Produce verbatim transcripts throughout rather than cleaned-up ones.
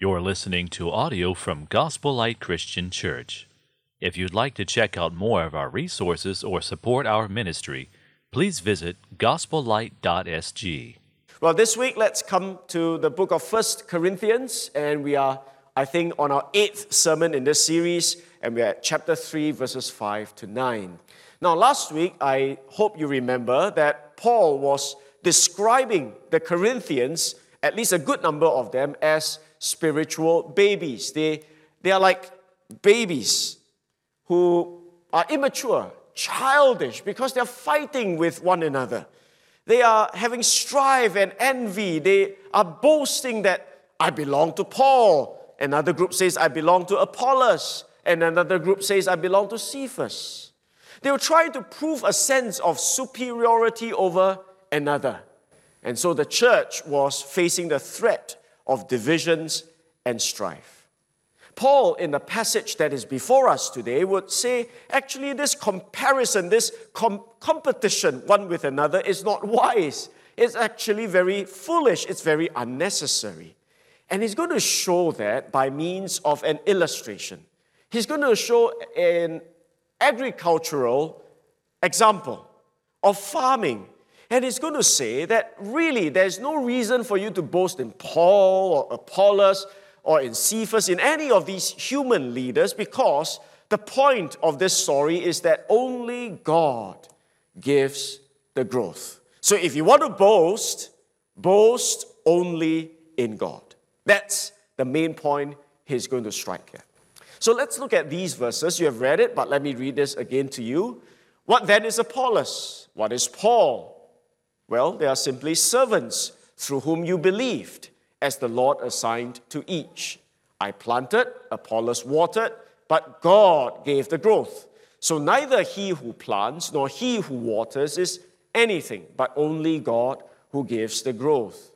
You're listening to audio from Gospel Light Christian Church. If you'd like to check out more of our resources or support our ministry, please visit gospel light dot s g. Well, this week, let's come to the book of First Corinthians, and we are, I think, on our eighth sermon in this series, and we're at chapter three, verses five to nine. Now, last week, I hope you remember that Paul was describing the Corinthians, at least a good number of them, as spiritual babies. They, they are like babies who are immature, childish, because they're fighting with one another. They are having strife and envy. They are boasting that, I belong to Paul. Another group says, I belong to Apollos. And another group says, I belong to Cephas. They were trying to prove a sense of superiority over another. And so the church was facing the threat of divisions and strife. Paul, in the passage that is before us today, would say, actually, this comparison, this com- competition one with another is not wise. It's actually very foolish. It's very unnecessary. And he's going to show that by means of an illustration. He's going to show an agricultural example of farming. And he's going to say that really there's no reason for you to boast in Paul or Apollos or in Cephas, in any of these human leaders, because the point of this story is that only God gives the growth. So if you want to boast, boast only in God. That's the main point he's going to strike here. So let's look at these verses. You have read it, but let me read this again to you. What then is Apollos? What is Paul? Well, they are simply servants through whom you believed, as the Lord assigned to each. I planted, Apollos watered, but God gave the growth. So neither he who plants nor he who waters is anything, but only God who gives the growth.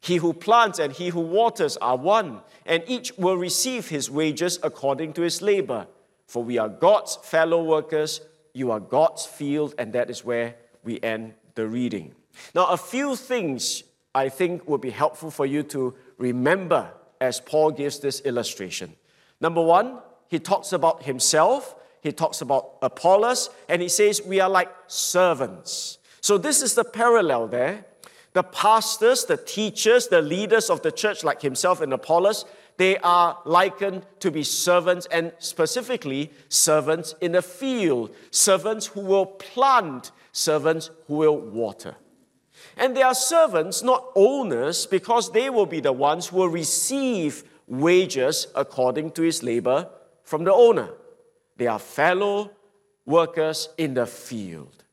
He who plants and he who waters are one, and each will receive his wages according to his labor. For we are God's fellow workers, you are God's field, and that is where we end the reading. Now, a few things I think would be helpful for you to remember as Paul gives this illustration. Number one, he talks about himself, he talks about Apollos, and he says we are like servants. So this is the parallel there. The pastors, the teachers, the leaders of the church like himself and Apollos, they are likened to be servants, and specifically servants in the field, servants who will plant, servants who will water. And they are servants, not owners, because they will be the ones who will receive wages according to his labor from the owner. They are fellow workers in the field.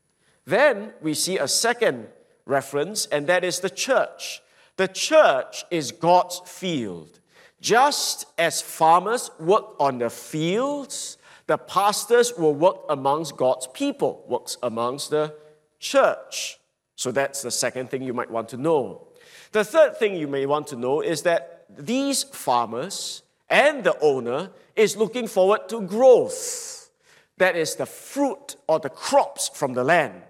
Then we see a second reference, and that is the church. The church is God's field. Just as farmers work on the fields, the pastors will work amongst God's people, works amongst the church. So that's the second thing you might want to know. The third thing you may want to know is that these farmers and the owner is looking forward to growth. That is the fruit or the crops from the land.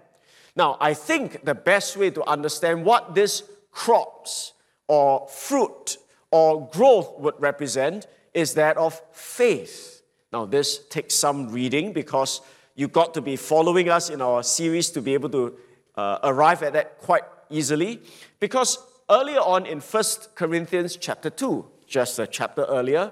Now, I think the best way to understand what these crops or fruit or growth would represent is that of faith. Now, this takes some reading because you've got to be following us in our series to be able to Uh, arrive at that quite easily, because earlier on in First Corinthians chapter two, just a chapter earlier,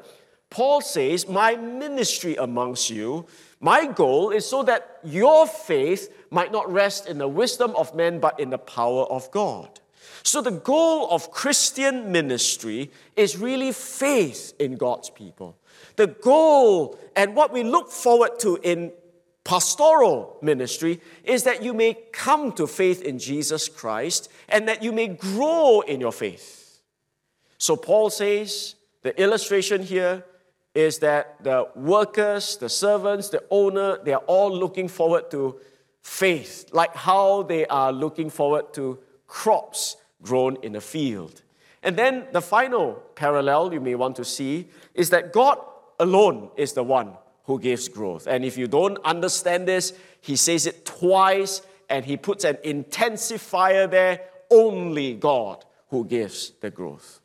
Paul says, my ministry amongst you, my goal is so that your faith might not rest in the wisdom of men, but in the power of God. So the goal of Christian ministry is really faith in God's people. The goal and what we look forward to in pastoral ministry is that you may come to faith in Jesus Christ and that you may grow in your faith. So Paul says the illustration here is that the workers, the servants, the owner, they are all looking forward to faith, like how they are looking forward to crops grown in a field. And then the final parallel you may want to see is that God alone is the one who gives growth. And if you don't understand this, he says it twice, and he puts an intensifier there, only God who gives the growth.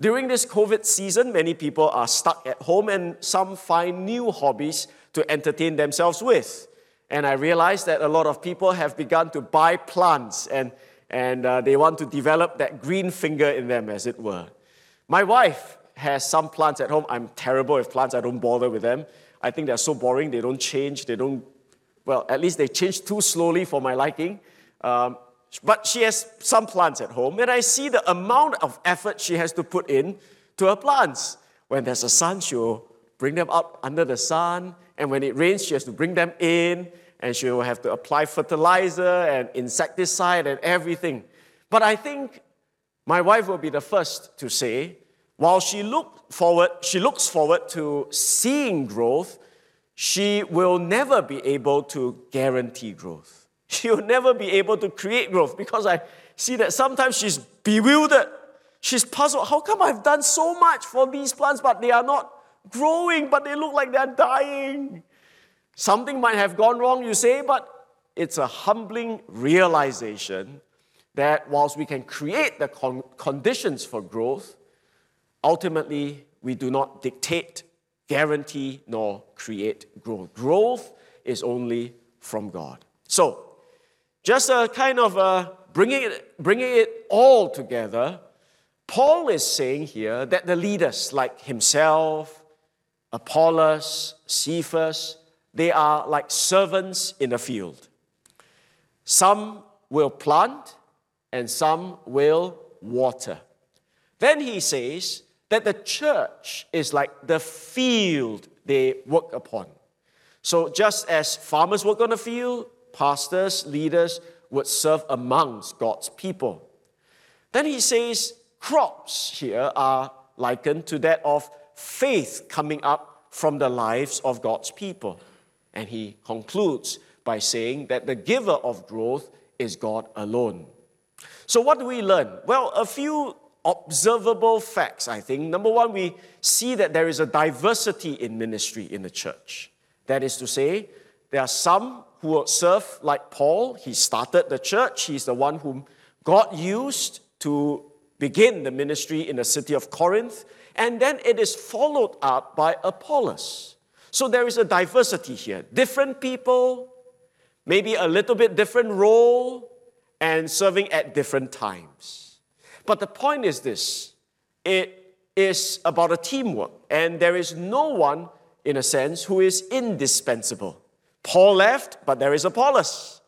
During this COVID season, many people are stuck at home and some find new hobbies to entertain themselves with. And I realized that a lot of people have begun to buy plants and, and uh, they want to develop that green finger in them, as it were. My wife has some plants at home. I'm terrible with plants. I don't bother with them. I think they're so boring. They don't change. They don't, well, at least they change too slowly for my liking. Um, But she has some plants at home, and I see the amount of effort she has to put in to her plants. When there's a sun, she'll bring them up under the sun, and when it rains, she has to bring them in, and she'll have to apply fertilizer and insecticide and everything. But I think my wife will be the first to say, while she look forward, she looks forward to seeing growth, she will never be able to guarantee growth. She'll never be able to create growth, because I see that sometimes she's bewildered. She's puzzled. How come I've done so much for these plants, but they are not growing, but they look like they're dying? Something might have gone wrong, you say, but it's a humbling realization that whilst we can create the con- conditions for growth, ultimately we do not dictate, guarantee, nor create growth. Growth is only from God. So, just a kind of a bringing it, bringing it all together, Paul is saying here that the leaders like himself, Apollos, Cephas, they are like servants in the field. Some will plant and some will water. Then he says that the church is like the field they work upon. So just as farmers work on the field, pastors, leaders would serve amongst God's people. Then he says crops here are likened to that of faith coming up from the lives of God's people. And he concludes by saying that the giver of growth is God alone. So what do we learn? Well, a few observable facts, I think. Number one, we see that there is a diversity in ministry in the church. That is to say, there are some who will serve like Paul. He started the church. He's the one whom God used to begin the ministry in the city of Corinth. And then it is followed up by Apollos. So there is a diversity here. Different people, maybe a little bit different role, and serving at different times. But the point is this. It is about a teamwork. And there is no one, in a sense, who is indispensable. Paul left, but there is Apollos.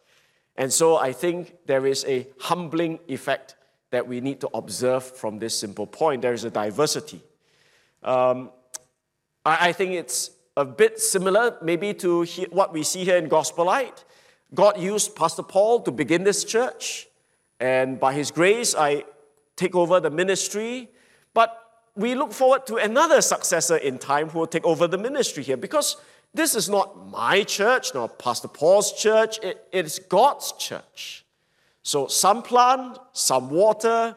And so I think there is a humbling effect that we need to observe from this simple point. There is a diversity. Um, I, I think it's a bit similar maybe to he, what we see here in Gospel Light. God used Pastor Paul to begin this church, and by his grace, I take over the ministry. But we look forward to another successor in time who will take over the ministry here, because this is not my church, nor Pastor Paul's church. It, it is God's church. So some plant, some water,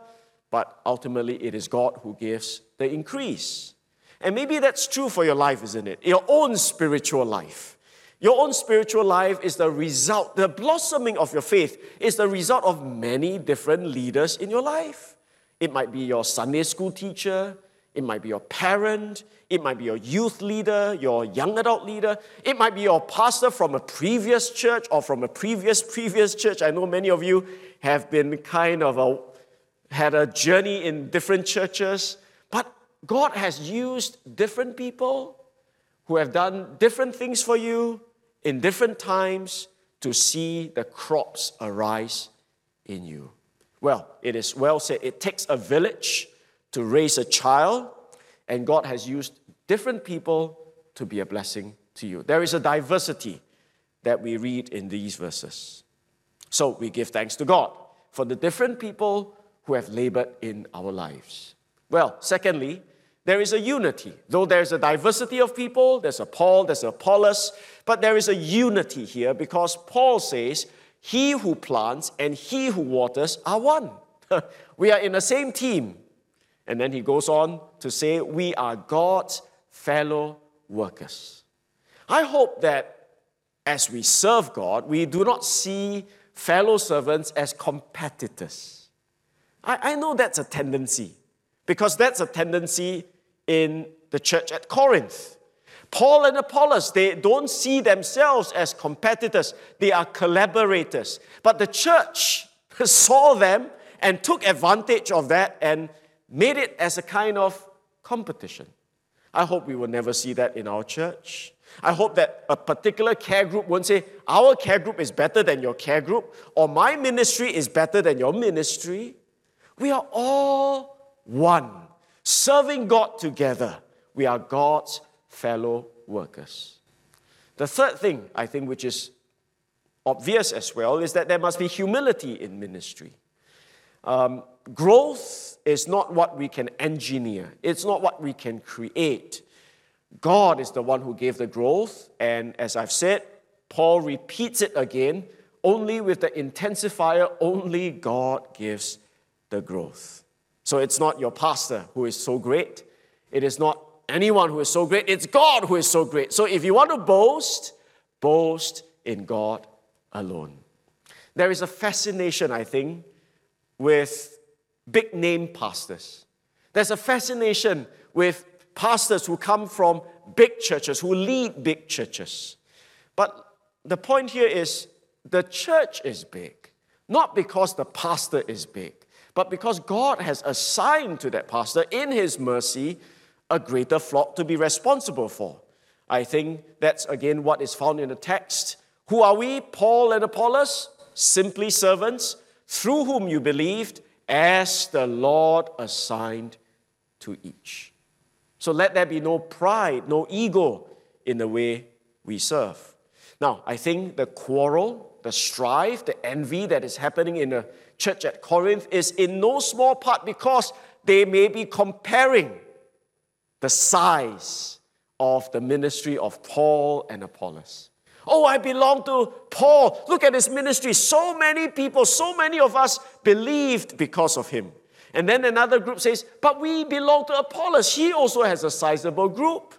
but ultimately it is God who gives the increase. And maybe that's true for your life, isn't it? Your own spiritual life. Your own spiritual life is the result, the blossoming of your faith is the result of many different leaders in your life. It might be your Sunday school teacher. It might be your parent, it might be your youth leader, your young adult leader, it might be your pastor from a previous church or from a previous, previous church. I know many of you have been kind of a, had a journey in different churches, but God has used different people who have done different things for you in different times to see the crops arise in you. Well, it is well said, it takes a village to raise a child, and God has used different people to be a blessing to you. There is a diversity that we read in these verses. So we give thanks to God for the different people who have labored in our lives. Well, secondly, there is a unity. Though there is a diversity of people, there's a Paul, there's an Apollos, but there is a unity here because Paul says, he who plants and he who waters are one. We are in the same team. And then he goes on to say, we are God's fellow workers. I hope that as we serve God, we do not see fellow servants as competitors. I, I know that's a tendency. because that's a tendency in the church at Corinth. Paul and Apollos, they don't see themselves as competitors. They are collaborators. But the church saw them and took advantage of that and made it as a kind of competition. I hope we will never see that in our church. I hope that a particular care group won't say, our care group is better than your care group, or my ministry is better than your ministry. We are all one, serving God together. We are God's fellow workers. The third thing, I think, which is obvious as well, is that there must be humility in ministry. Um, growth is not what we can engineer. It's not what we can create. God is the one who gave the growth, and as I've said, Paul repeats it again, only with the intensifier, only God gives the growth. So it's not your pastor who is so great. It is not anyone who is so great. It's God who is so great. So if you want to boast, boast in God alone. There is a fascination, I think, with big-name pastors. There's a fascination with pastors who come from big churches, who lead big churches. But the point here is the church is big, not because the pastor is big, but because God has assigned to that pastor, in His mercy, a greater flock to be responsible for. I think that's, again, what is found in the text. Who are we, Paul and Apollos? Simply servants, through whom you believed, as the Lord assigned to each. So let there be no pride, no ego in the way we serve. Now, I think the quarrel, the strife, the envy that is happening in the church at Corinth is in no small part because they may be comparing the size of the ministry of Paul and Apollos. Oh, I belong to Paul. Look at his ministry. So many people, so many of us believed because of him. And then another group says, but we belong to Apollos. He also has a sizable group.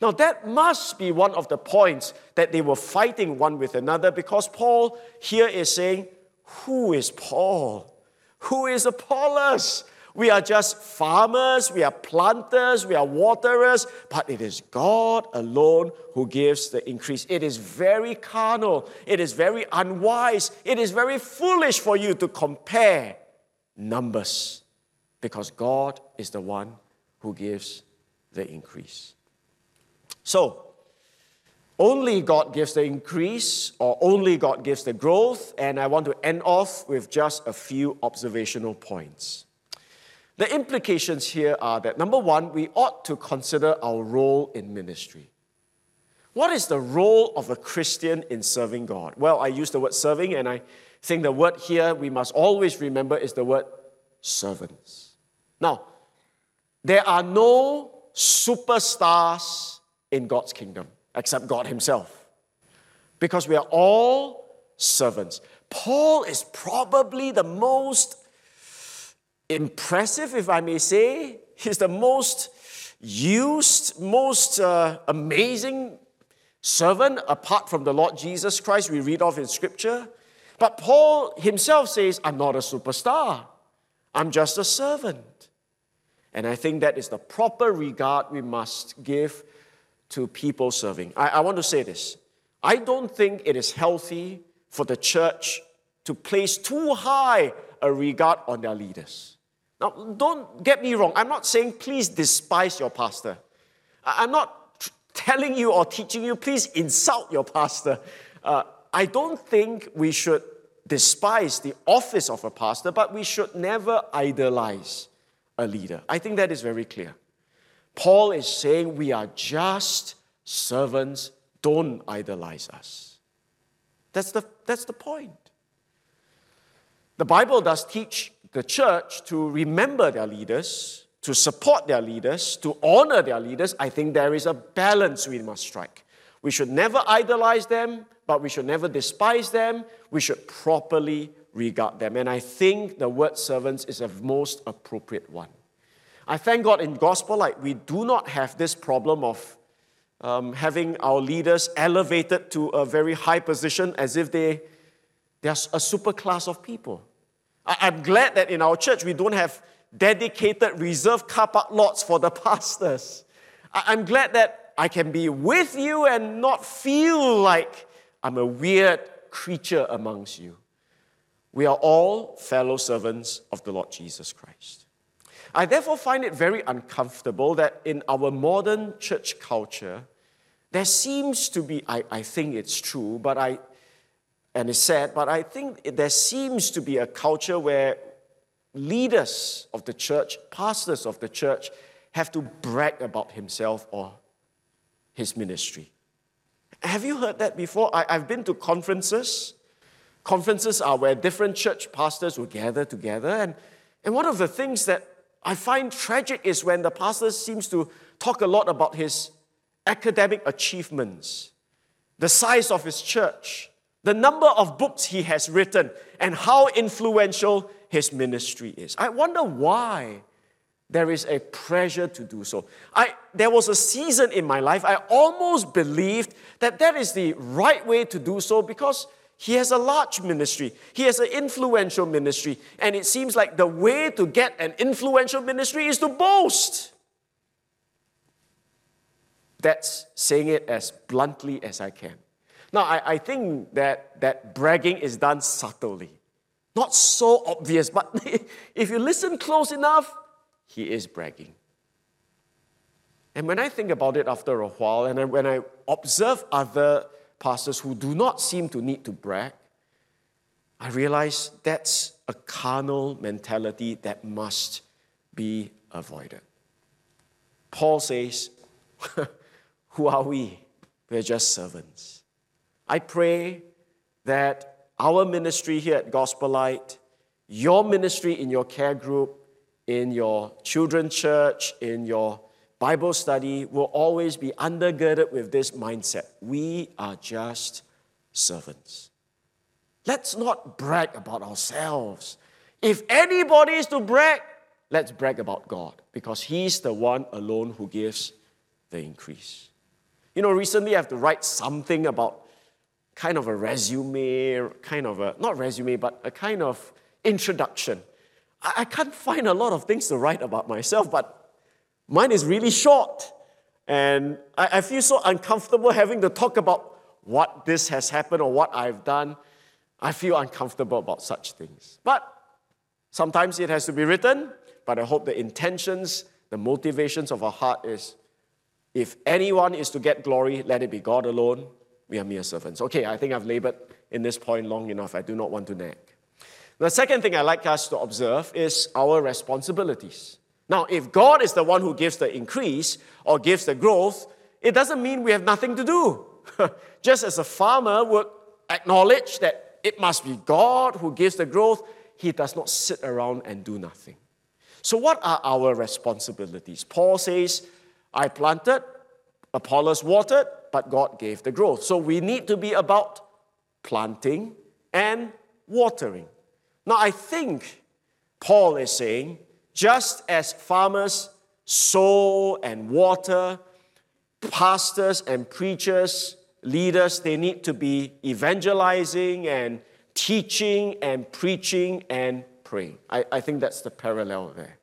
Now, that must be one of the points that they were fighting one with another, because Paul here is saying, who is Paul? Who is Apollos? We are just farmers, we are planters, we are waterers, but it is God alone who gives the increase. It is very carnal, it is very unwise, it is very foolish for you to compare numbers, because God is the one who gives the increase. So, only God gives the increase, or only God gives the growth, and I want to end off with just a few observational points. The implications here are that, number one, we ought to consider our role in ministry. What is the role of a Christian in serving God? Well, I use the word serving, and I think the word here we must always remember is the word servants. Now, there are no superstars in God's kingdom except God Himself, because we are all servants. Paul is probably the most impressive, if I may say. He's the most used, most uh, amazing servant apart from the Lord Jesus Christ we read of in Scripture. But Paul himself says, I'm not a superstar. I'm just a servant. And I think that is the proper regard we must give to people serving. I, I want to say this. I don't think it is healthy for the church to place too high a regard on their leaders. Now, don't get me wrong. I'm not saying please despise your pastor. I, I'm not t- telling you or teaching you, please insult your pastor. Uh, I don't think we should despise the office of a pastor, but we should never idolize a leader. I think that is very clear. Paul is saying we are just servants, don't idolize us. That's the, that's the point. The Bible does teach the church to remember their leaders, to support their leaders, to honor their leaders. I think there is a balance we must strike. We should never idolize them, but we should never despise them. We should properly regard them. And I think the word servants is the most appropriate one. I thank God in Gospel Light, we do not have this problem of um, having our leaders elevated to a very high position as if they, they are a super class of people. I, I'm glad that in our church, we don't have dedicated reserved car park lots for the pastors. I- I'm glad that I can be with you and not feel like I'm a weird creature amongst you. We are all fellow servants of the Lord Jesus Christ. I therefore find it very uncomfortable that in our modern church culture, there seems to be, I, I think it's true, but I, and it's sad, but I think there seems to be a culture where leaders of the church, pastors of the church, have to brag about himself or his ministry. Have you heard that before? I, I've been to conferences. Conferences are where different church pastors will gather together. And, and one of the things that I find tragic is when the pastor seems to talk a lot about his academic achievements, the size of his church, the number of books he has written, and how influential his ministry is. I wonder why there is a pressure to do so. I, there was a season in my life, I almost believed that that is the right way to do so because he has a large ministry. He has an influential ministry. And it seems like the way to get an influential ministry is to boast. That's saying it as bluntly as I can. Now, I, I think that, that bragging is done subtly. Not so obvious, but if you listen close enough, he is bragging. And when I think about it after a while, and when I observe other pastors who do not seem to need to brag, I realize that's a carnal mentality that must be avoided. Paul says, who are we? We're just servants. I pray that our ministry here at Gospel Light, your ministry in your care group, in your children's church, in your Bible study, will always be undergirded with this mindset. We are just servants. Let's not brag about ourselves. If anybody is to brag, let's brag about God, because He's the one alone who gives the increase. You know, recently I have to write something about kind of a resume, kind of a, not resume, but a kind of introduction. I, I can't find a lot of things to write about myself, but mine is really short. And I, I feel so uncomfortable having to talk about what this has happened or what I've done. I feel uncomfortable about such things. But sometimes it has to be written, but I hope the intentions, the motivations of our heart is, if anyone is to get glory, let it be God alone. We are mere servants. Okay, I think I've labored in this point long enough. I do not want to nag. The second thing I'd like us to observe is our responsibilities. Now, if God is the one who gives the increase or gives the growth, it doesn't mean we have nothing to do. Just as a farmer would acknowledge that it must be God who gives the growth, he does not sit around and do nothing. So what are our responsibilities? Paul says, I planted, Apollos watered, but God gave the growth. So we need to be about planting and watering. Now, I think Paul is saying, just as farmers sow and water, pastors and preachers, leaders, they need to be evangelizing and teaching and preaching and praying. I, I think that's the parallel there.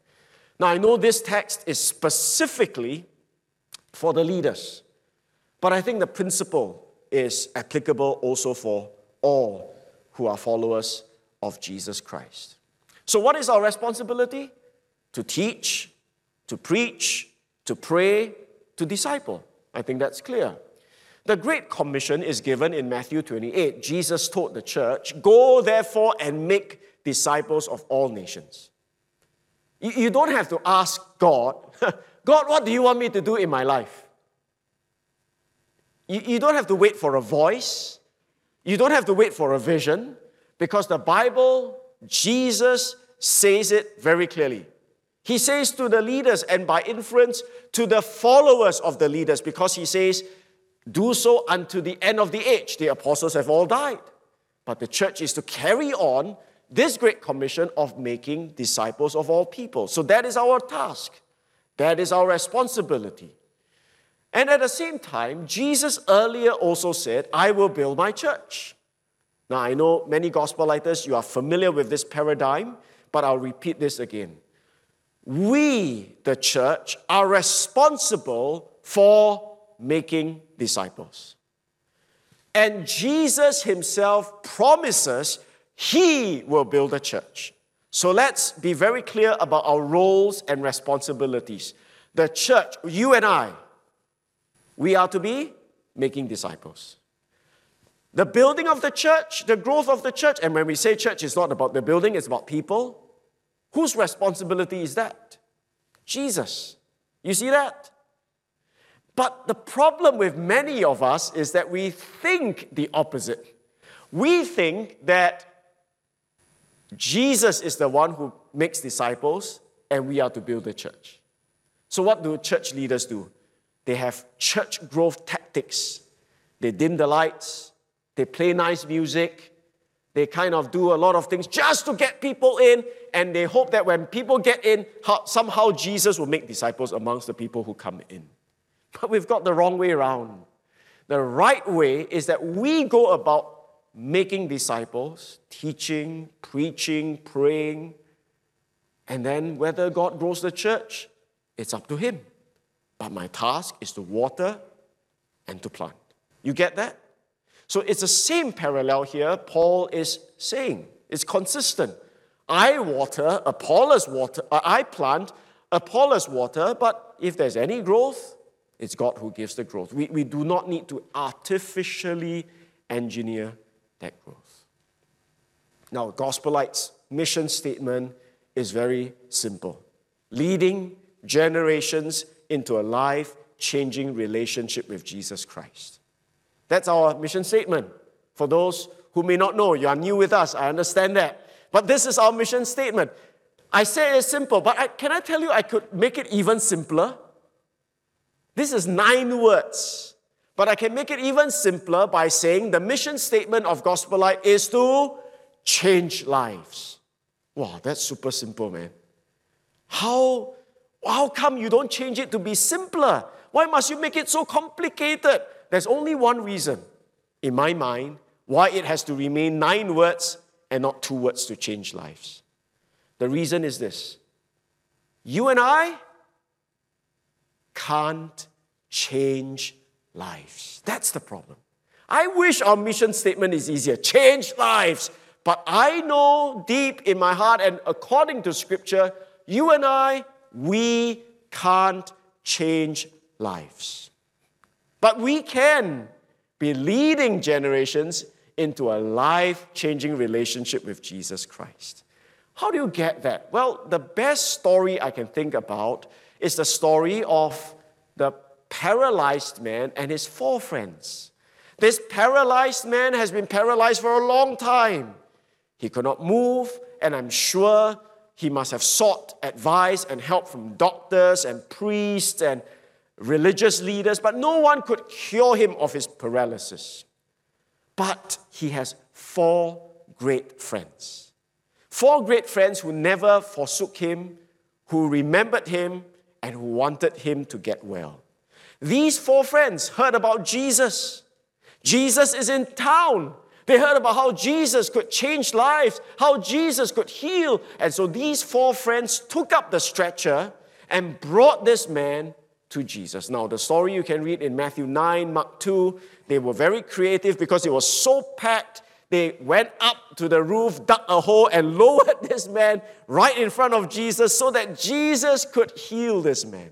Now, I know this text is specifically for the leaders, but I think the principle is applicable also for all who are followers of Jesus Christ. So what is our responsibility? To teach, to preach, to pray, to disciple. I think that's clear. The Great Commission is given in Matthew twenty-eight. Jesus told the church, "Go therefore and make disciples of all nations." You, you don't have to ask God, God, what do you want me to do in my life? You, you don't have to wait for a voice. You don't have to wait for a vision, because the Bible, Jesus says it very clearly. He says to the leaders, and by inference, to the followers of the leaders, because he says, do so unto the end of the age. The apostles have all died. But the church is to carry on this great commission of making disciples of all people. So that is our task. That is our responsibility. And at the same time, Jesus earlier also said, I will build my church. Now, I know many gospel writers, you are familiar with this paradigm, but I'll repeat this again. we, the church, are responsible for making disciples. And Jesus himself promises he will build a church. So let's be very clear about our roles and responsibilities. The church, you and I, we are to be making disciples. The building of the church, the growth of the church, and when we say church, it's not about the building, it's about people. Whose responsibility is that? Jesus. You see that? But the problem with many of us is that we think the opposite. We think that Jesus is the one who makes disciples and we are to build the church. So what do church leaders do? They have church growth tactics. They dim the lights. They play nice music. They kind of do a lot of things just to get people in, and they hope that when people get in, somehow Jesus will make disciples amongst the people who come in. But we've got the wrong way around. The right way is that we go about making disciples, teaching, preaching, praying, and then whether God grows the church, it's up to Him. But my task is to water and to plant. You get that? So it's the same parallel here Paul is saying. It's consistent. I water, Apollos water, uh, I plant, Apollos water, but if there's any growth, it's God who gives the growth. We, we do not need to artificially engineer that growth. Now, Gospel Light's mission statement is very simple. Leading generations into a life-changing relationship with Jesus Christ. That's our mission statement. For those who may not know, you are new with us, I understand that. But this is our mission statement. I say it's simple, but I, can I tell you I could make it even simpler? This is nine words. But I can make it even simpler by saying the mission statement of Gospel Light is to change lives. Wow, that's super simple, man. How, how come you don't change it to be simpler? Why must you make it so complicated? There's only one reason, in my mind, why it has to remain nine words and not two words to change lives. The reason is this. You and I can't change lives. That's the problem. I wish our mission statement is easier. Change lives. But I know deep in my heart, and according to Scripture, you and I, we can't change lives. But we can be leading generations into a life-changing relationship with Jesus Christ. How do you get that? Well, the best story I can think about is the story of the paralyzed man and his four friends. This paralyzed man has been paralyzed for a long time. He could not move, and I'm sure he must have sought advice and help from doctors and priests and religious leaders, but no one could cure him of his paralysis. But he has four great friends. Four great friends who never forsook him, who remembered him, and who wanted him to get well. These four friends heard about Jesus. Jesus is in town. They heard about how Jesus could change lives, how Jesus could heal. And so these four friends took up the stretcher and brought this man to Jesus. Now, the story you can read in Matthew nine, Mark two, they were very creative because it was so packed. They went up to the roof, dug a hole, and lowered this man right in front of Jesus so that Jesus could heal this man.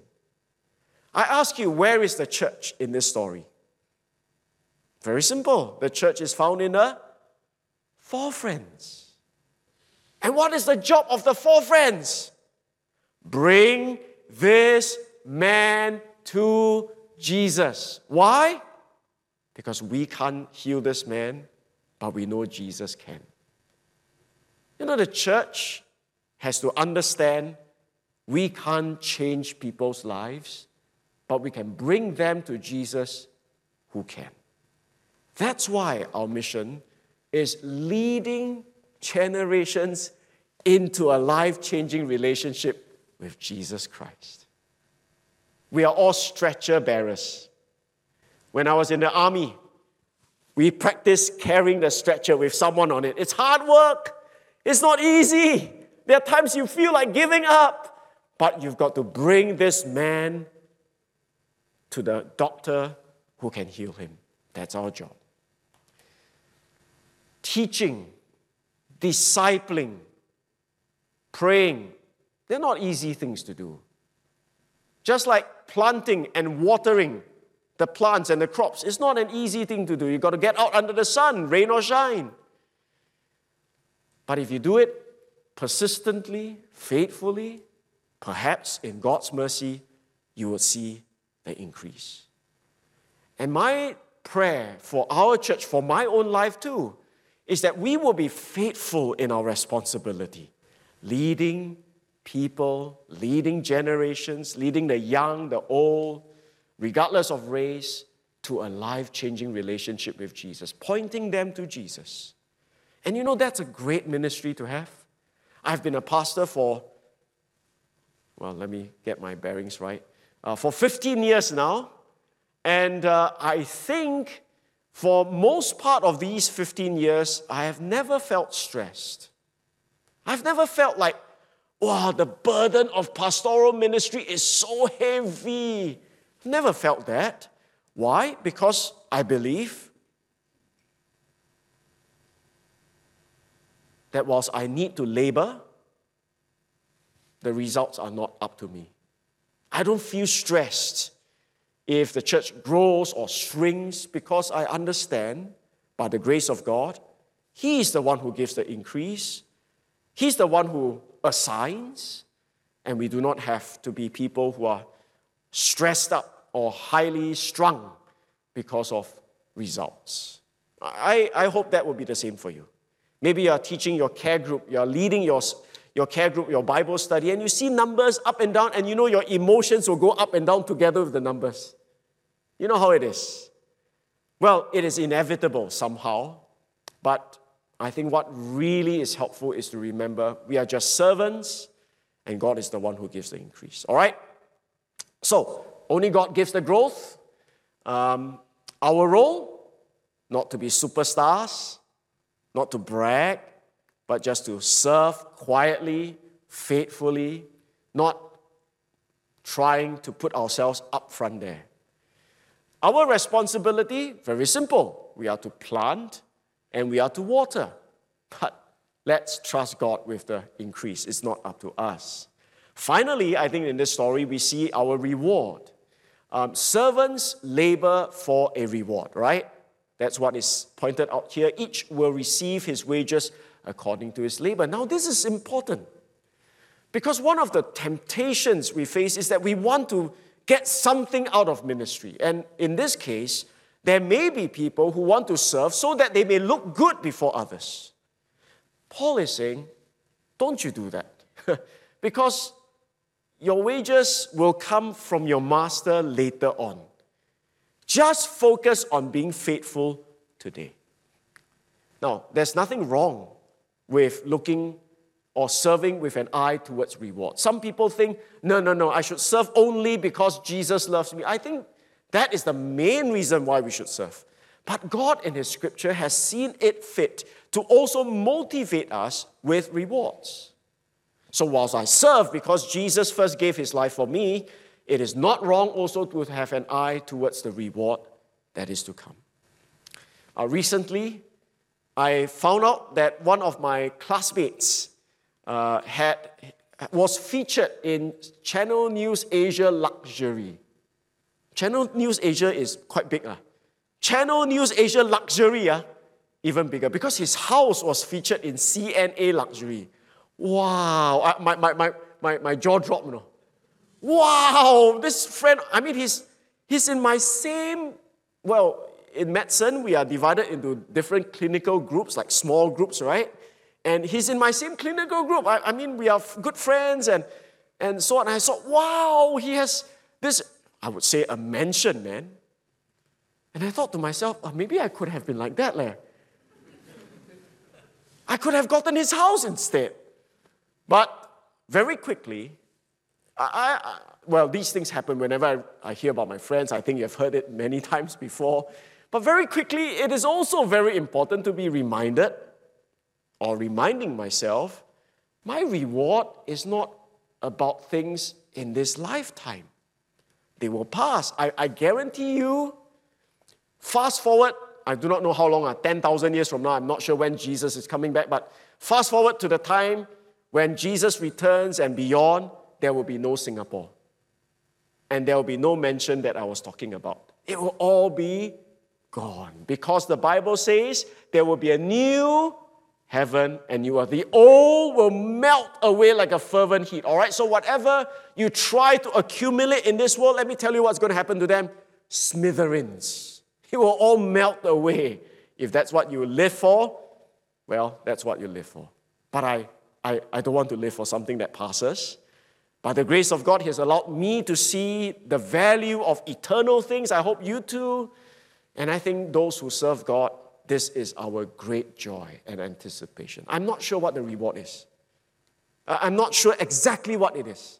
I ask you, where is the church in this story? Very simple. The church is found in the four friends. And what is the job of the four friends? Bring this man to Jesus. Why? Because we can't heal this man, but we know Jesus can. You know, the church has to understand we can't change people's lives, but we can bring them to Jesus who can. That's why our mission is leading generations into a life-changing relationship with Jesus Christ. We are all stretcher bearers. When I was in the army, we practiced carrying the stretcher with someone on it. It's hard work. It's not easy. There are times you feel like giving up. But you've got to bring this man to the doctor who can heal him. That's our job. Teaching, discipling, praying, they're not easy things to do. Just like planting and watering the plants and the crops, it's not an easy thing to do. You've got to get out under the sun, rain or shine. But if you do it persistently, faithfully, perhaps in God's mercy, you will see the increase. And my prayer for our church, for my own life too, is that we will be faithful in our responsibility, leading people, leading generations, leading the young, the old, regardless of race, to a life-changing relationship with Jesus, pointing them to Jesus. And you know, that's a great ministry to have. I've been a pastor for, well, let me get my bearings right, uh, for fifteen years now. And uh, I think for most part of these fifteen years, I have never felt stressed. I've never felt like, wow, the burden of pastoral ministry is so heavy. I've never felt that. Why? Because I believe that whilst I need to labor, the results are not up to me. I don't feel stressed if the church grows or shrinks, because I understand, by the grace of God, He is the one who gives the increase. He's the one who assigns, and we do not have to be people who are stressed up or highly strung because of results. I, I hope that will be the same for you. Maybe you are teaching your care group, you are leading your, your care group, your Bible study, and you see numbers up and down, and you know your emotions will go up and down together with the numbers. You know how it is. Well, it is inevitable somehow, but I think what really is helpful is to remember we are just servants, and God is the one who gives the increase. All right? So, only God gives the growth. Um, our role, not to be superstars, not to brag, but just to serve quietly, faithfully, not trying to put ourselves up front there. Our responsibility, very simple. We are to plant and we are to water. But let's trust God with the increase. It's not up to us. Finally, I think in this story, we see our reward. Um, servants labor for a reward, right? That's what is pointed out here. Each will receive his wages according to his labor. Now, this is important because one of the temptations we face is that we want to get something out of ministry. And in this case, there may be people who want to serve so that they may look good before others. Paul is saying, don't you do that because your wages will come from your master later on. Just focus on being faithful today. Now, there's nothing wrong with looking or serving with an eye towards reward. Some people think, no, no, no, I should serve only because Jesus loves me. I think that is the main reason why we should serve. But God in His Scripture has seen it fit to also motivate us with rewards. So whilst I serve because Jesus first gave His life for me, it is not wrong also to have an eye towards the reward that is to come. Uh, recently, I found out that one of my classmates uh, had was featured in Channel News Asia Luxury. Channel News Asia is quite big. Uh. Channel News Asia Luxury, uh, even bigger, because his house was featured in C N A Luxury. Wow, uh, my, my, my, my, my jaw dropped, you know. Wow, this friend, I mean, he's he's in my same, well, in medicine, we are divided into different clinical groups, like small groups, right? And he's in my same clinical group. I, I mean, we are good friends and, and so on. I thought, wow, he has this, I would say, a mansion, man. And I thought to myself, oh, maybe I could have been like that, leh. I could have gotten his house instead. But very quickly, I, I, well, these things happen whenever I, I hear about my friends. I think you've heard it many times before. But very quickly, it is also very important to be reminded or reminding myself, my reward is not about things in this lifetime. They will pass. I, I guarantee you, fast forward, I do not know how long, ten thousand years from now, I'm not sure when Jesus is coming back, but fast forward to the time when Jesus returns and beyond, there will be no Singapore. And there will be no mention that I was talking about. It will all be gone. Because the Bible says there will be a new heaven and new earth. The old will melt away like a fervent heat. All right, so whatever you try to accumulate in this world, let me tell you what's going to happen to them. Smithereens. It will all melt away. If that's what you live for, well, that's what you live for. But I, I, I don't want to live for something that passes. By the grace of God, He has allowed me to see the value of eternal things. I hope you too. And I think those who serve God, this is our great joy and anticipation. I'm not sure what the reward is. I'm not sure exactly what it is.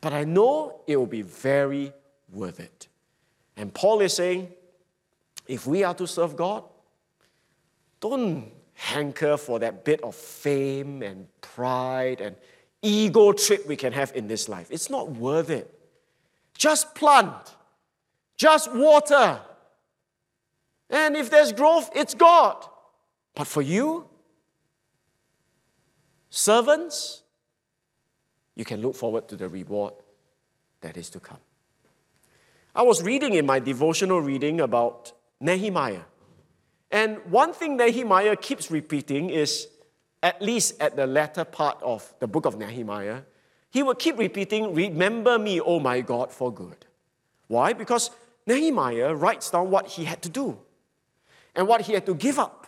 But I know it will be very worth it. And Paul is saying, if we are to serve God, don't hanker for that bit of fame and pride and ego trip we can have in this life. It's not worth it. Just plant. Just water. And if there's growth, it's God. But for you, servants, you can look forward to the reward that is to come. I was reading in my devotional reading about Nehemiah. And one thing Nehemiah keeps repeating is, at least at the latter part of the book of Nehemiah, he will keep repeating, remember me, O my God, for good. Why? Because Nehemiah writes down what he had to do, and what he had to give up,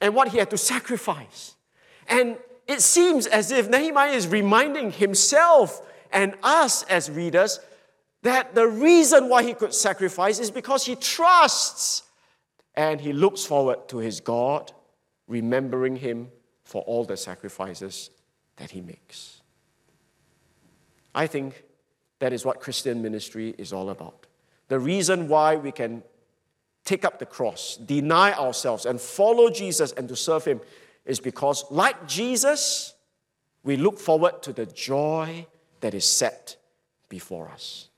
and what he had to sacrifice. And it seems as if Nehemiah is reminding himself and us as readers that the reason why he could sacrifice is because he trusts and he looks forward to his God, remembering Him for all the sacrifices that He makes. I think that is what Christian ministry is all about. The reason why we can take up the cross, deny ourselves, and follow Jesus and to serve Him is because, like Jesus, we look forward to the joy that is set before us.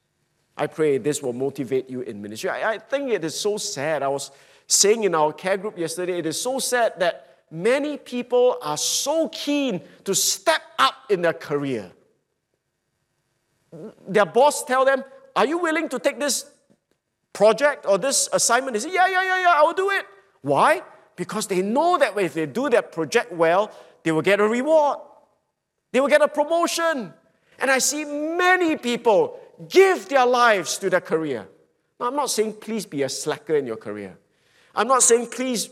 I pray this will motivate you in ministry. I, I think it is so sad. I was saying in our care group yesterday, it is so sad that many people are so keen to step up in their career. Their boss tells them, are you willing to take this project or this assignment? They say, yeah, yeah, yeah, yeah, I will do it. Why? Because they know that if they do that project well, they will get a reward. They will get a promotion. And I see many people give their lives to their career. Now, I'm not saying please be a slacker in your career. I'm not saying please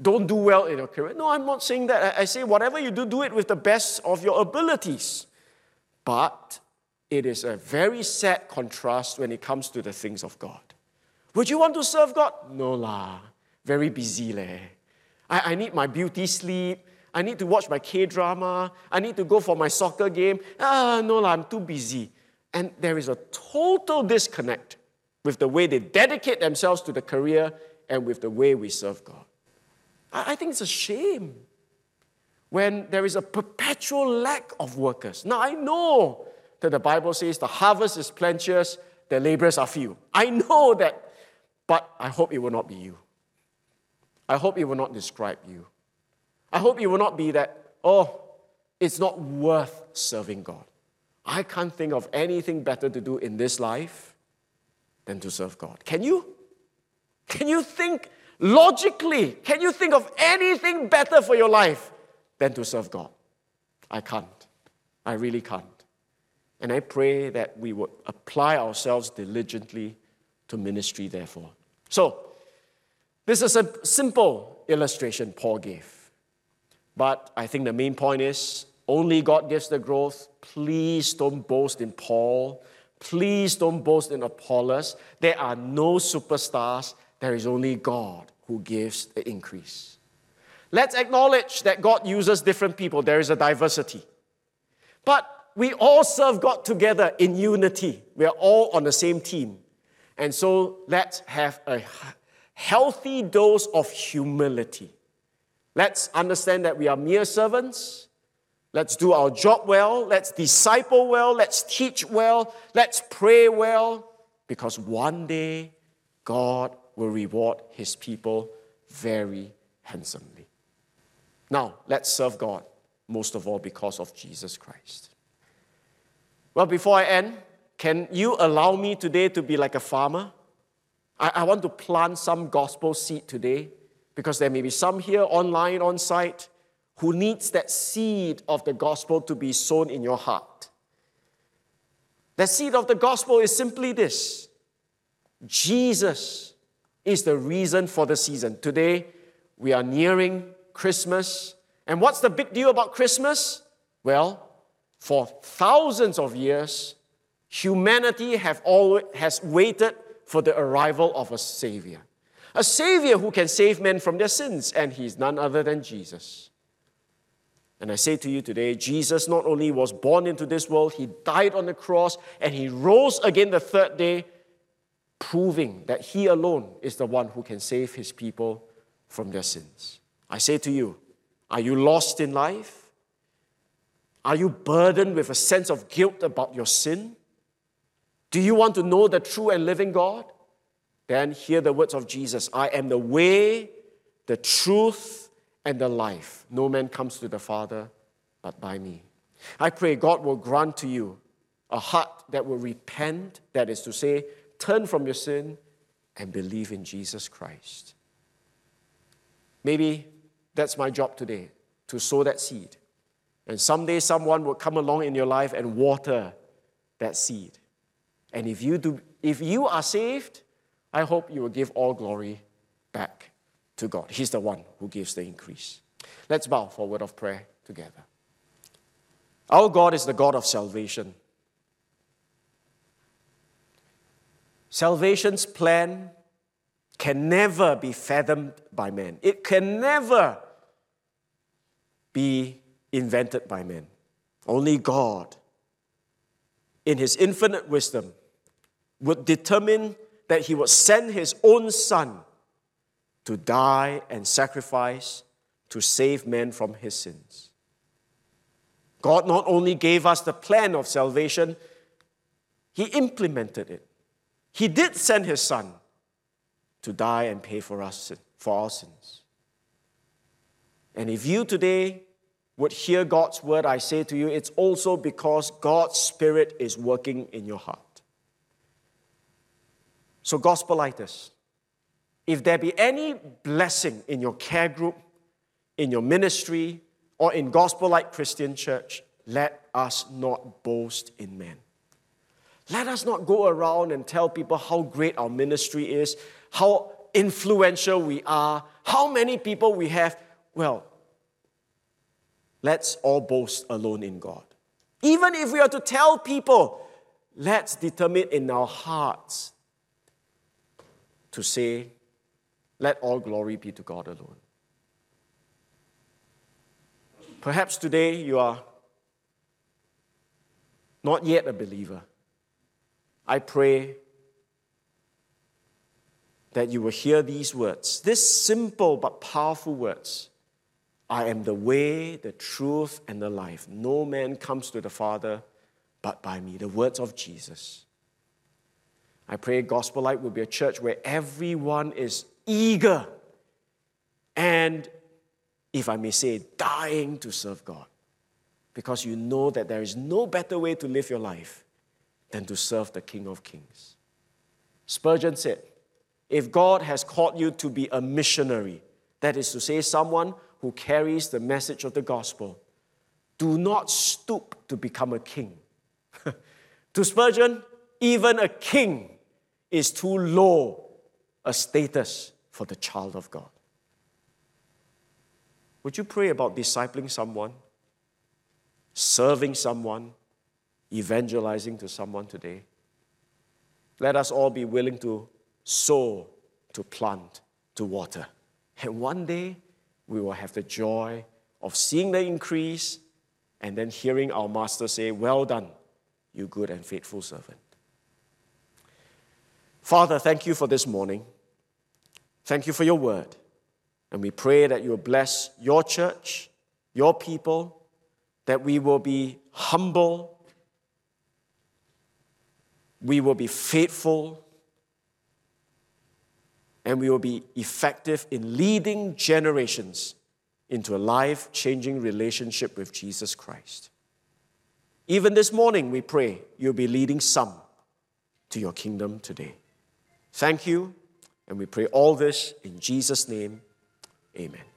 don't do well in your career. No, I'm not saying that. I say whatever you do, do it with the best of your abilities. But it is a very sad contrast when it comes to the things of God. Would you want to serve God? No lah, very busy leh. I, I need my beauty sleep. I need to watch my K-drama. I need to go for my soccer game. Ah, no lah, I'm too busy. And there is a total disconnect with the way they dedicate themselves to the career and with the way we serve God. I, I think it's a shame when there is a perpetual lack of workers. Now, I know that the Bible says the harvest is plenteous, the laborers are few. I know that, but I hope it will not be you. I hope it will not describe you. I hope it will not be that, oh, it's not worth serving God. I can't think of anything better to do in this life than to serve God. Can you? Can you think logically? Can you think of anything better for your life than to serve God? I can't. I really can't. And I pray that we would apply ourselves diligently to ministry, therefore. So, this is a simple illustration Paul gave. But I think the main point is, only God gives the growth. Please don't boast in Paul. Please don't boast in Apollos. There are no superstars. There is only God who gives the increase. Let's acknowledge that God uses different people. There is a diversity. But we all serve God together in unity. We are all on the same team. And so let's have a healthy dose of humility. Let's understand that we are mere servants, Let's do our job well, let's disciple well, let's teach well, let's pray well, because one day God will reward his people very handsomely. Now, let's serve God, most of all because of Jesus Christ. Well, before I end, can you allow me today to be like a farmer? I, I want to plant some gospel seed today, because there may be some here online, on site, who needs that seed of the gospel to be sown in your heart. The seed of the gospel is simply this: Jesus is the reason for the season. Today, we are nearing Christmas. And what's the big deal about Christmas? Well, for thousands of years, humanity have always, has waited for the arrival of a Savior. A Savior who can save men from their sins, and He is none other than Jesus. And I say to you today, Jesus not only was born into this world, He died on the cross, and He rose again the third day, proving that He alone is the one who can save His people from their sins. I say to you, are you lost in life? Are you burdened with a sense of guilt about your sin? Do you want to know the true and living God? Then hear the words of Jesus: I am the way, the truth, and the life. No man comes to the Father but by me. I pray God will grant to you a heart that will repent, that is to say, turn from your sin and believe in Jesus Christ. Maybe that's my job today, to sow that seed. And someday someone will come along in your life and water that seed. And if you do, if you are saved, I hope you will give all glory back to God. He's the one who gives the increase. Let's bow for a word of prayer together. Our God is the God of salvation. Salvation's plan can never be fathomed by man. It can never be invented by man. Only God, in His infinite wisdom, would determine that He would send His own Son to die and sacrifice to save men from his sins. God not only gave us the plan of salvation, He implemented it. He did send His Son to die and pay for us, for our sins. And if you today would hear God's word, I say to you, it's also because God's Spirit is working in your heart. So, Gospelites, if there be any blessing in your care group, in your ministry, or in Gospel Light Christian Church, let us not boast in man. Let us not go around and tell people how great our ministry is, how influential we are, how many people we have. Well, let's all boast alone in God. Even if we are to tell people, let's determine in our hearts to say, let all glory be to God alone. Perhaps today you are not yet a believer. I pray that you will hear these words, these simple but powerful words: I am the way, the truth, and the life. No man comes to the Father but by me. The words of Jesus. I pray Gospel Light will be a church where everyone is eager and, if I may say, dying to serve God, because you know that there is no better way to live your life than to serve the King of Kings. Spurgeon said, if God has called you to be a missionary, that is to say, someone who carries the message of the gospel, do not stoop to become a king. To Spurgeon, even a king is too low a status for the child of God. Would you pray about discipling someone, serving someone, evangelizing to someone today? Let us all be willing to sow, to plant, to water. And one day, we will have the joy of seeing the increase and then hearing our Master say, well done, you good and faithful servant. Father, thank you for this morning. Thank you for your word. And we pray that you will bless your church, your people, that we will be humble, we will be faithful, and we will be effective in leading generations into a life-changing relationship with Jesus Christ. Even this morning, we pray you'll be leading some to your kingdom today. Thank you, and we pray all this in Jesus' name. Amen.